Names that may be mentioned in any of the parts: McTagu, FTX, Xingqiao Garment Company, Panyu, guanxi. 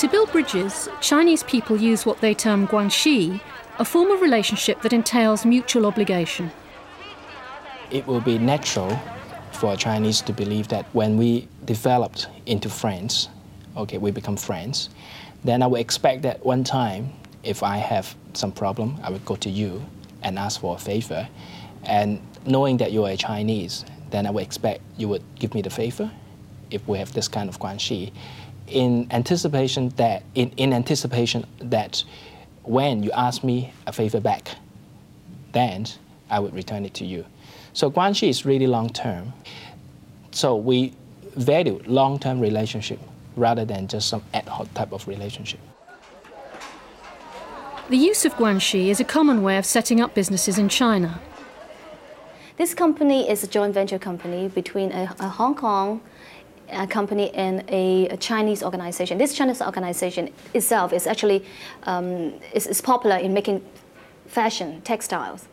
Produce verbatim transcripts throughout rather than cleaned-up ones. To build bridges, Chinese people use what they term guanxi, a form of relationship that entails mutual obligation. It will be natural for Chinese to believe that when we developed into friends, okay, we become friends, then I would expect that one time, if I have some problem, I would go to you and ask for a favor. And knowing that you are a Chinese, then I would expect you would give me the favor if we have this kind of guanxi, in anticipation that, in, in anticipation that when you ask me a favor back, then I would return it to you. So guanxi is really long-term. So we value long-term relationship rather than just some ad hoc type of relationship. The use of guanxi is a common way of setting up businesses in China. This company is a joint venture company between a, a Hong Kong a company and a, a Chinese organization. This Chinese organization itself is actually um, is, is popular in making fashion, textiles.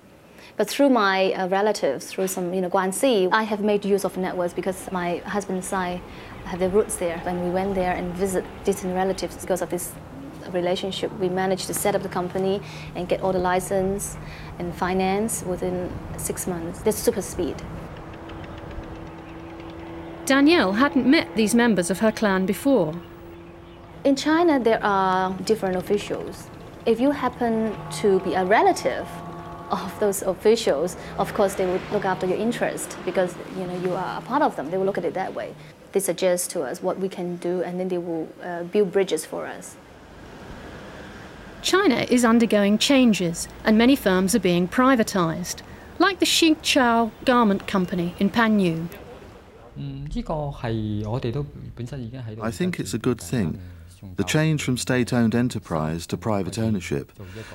But through my uh, relatives, through some you know, guanxi, I have made use of networks because my husband and I have their roots there. When we went there and visit distant relatives because of this relationship, we managed to set up the company and get all the license and finance within six months. That's super speed. Danielle hadn't met these members of her clan before. In China, there are different officials. If you happen to be a relative of those officials, of course they would look after your interest because you know you are a part of them. They will look at it that way. They suggest to us what we can do, and then they will uh, build bridges for us. China is undergoing changes, and many firms are being privatised, like the Xingqiao Garment Company in Panyu. I think it's a good thing. The change from state-owned enterprise to private ownership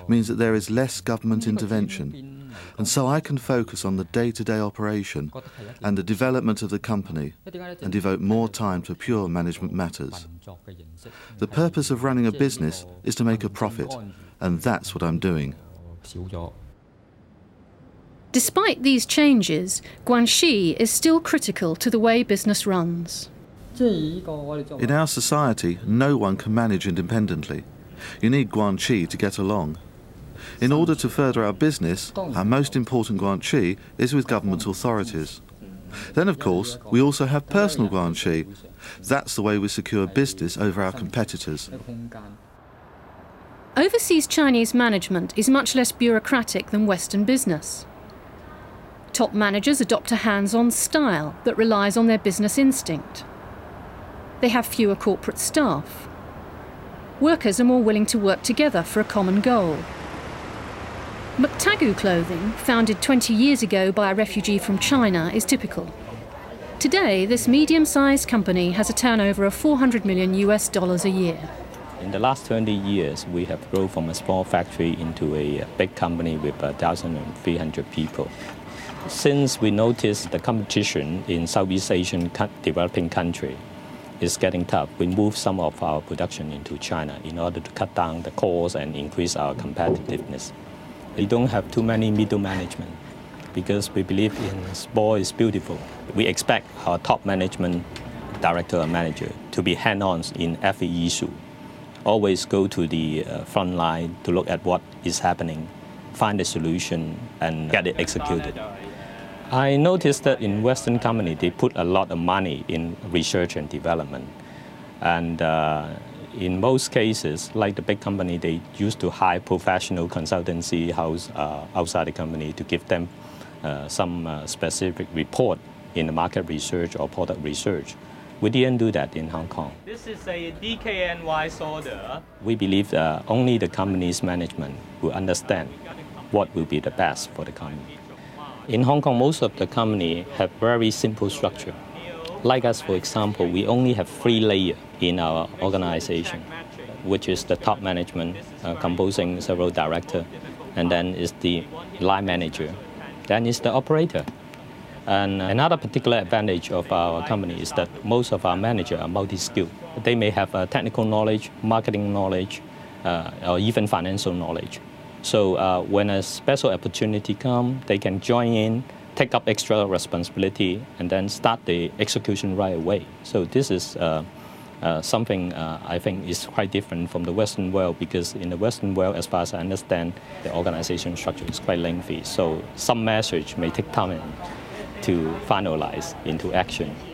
means that there is less government intervention, and so I can focus on the day-to-day operation and the development of the company and devote more time to pure management matters. The purpose of running a business is to make a profit, and that's what I'm doing. Despite these changes, guanxi is still critical to the way business runs. In our society, no one can manage independently. You need guanxi to get along. In order to further our business, our most important guanxi is with government authorities. Then, of course, we also have personal guanxi. That's the way we secure business over our competitors. Overseas Chinese management is much less bureaucratic than Western business. Top managers adopt a hands-on style that relies on their business instinct. They have fewer corporate staff. Workers are more willing to work together for a common goal. McTagu clothing, founded twenty years ago by a refugee from China, is typical. Today, this medium-sized company has a turnover of four hundred million US dollars a year. In the last twenty years, we have grown from a small factory into a big company with one thousand three hundred people. Since we noticed the competition in Southeast Asian developing countries, it's getting tough. We move some of our production into China in order to cut down the costs and increase our competitiveness. We don't have too many middle management because we believe in small is beautiful. We expect our top management director or manager to be hands-on in every issue. Always go to the front line to look at what is happening, find a solution and get it executed. I noticed that in Western companies, they put a lot of money in research and development. And uh, in most cases, like the big company, they used to hire professional consultancy house uh, outside the company to give them uh, some uh, specific report in the market research or product research. We didn't do that in Hong Kong. This is a D K N Y soda. We believe uh, only the company's management will understand what will be the best for the company. In Hong Kong, most of the company have very simple structure. Like us, for example, we only have three layers in our organization, which is the top management uh, composing several directors, and then is the line manager, then is the operator. And another particular advantage of our company is that most of our managers are multi-skilled. They may have uh, technical knowledge, marketing knowledge, uh, or even financial knowledge. So uh, when a special opportunity comes, they can join in, take up extra responsibility, and then start the execution right away. So this is uh, uh, something uh, I think is quite different from the Western world, because in the Western world, as far as I understand, the organization structure is quite lengthy. So some message may take time to finalize into action.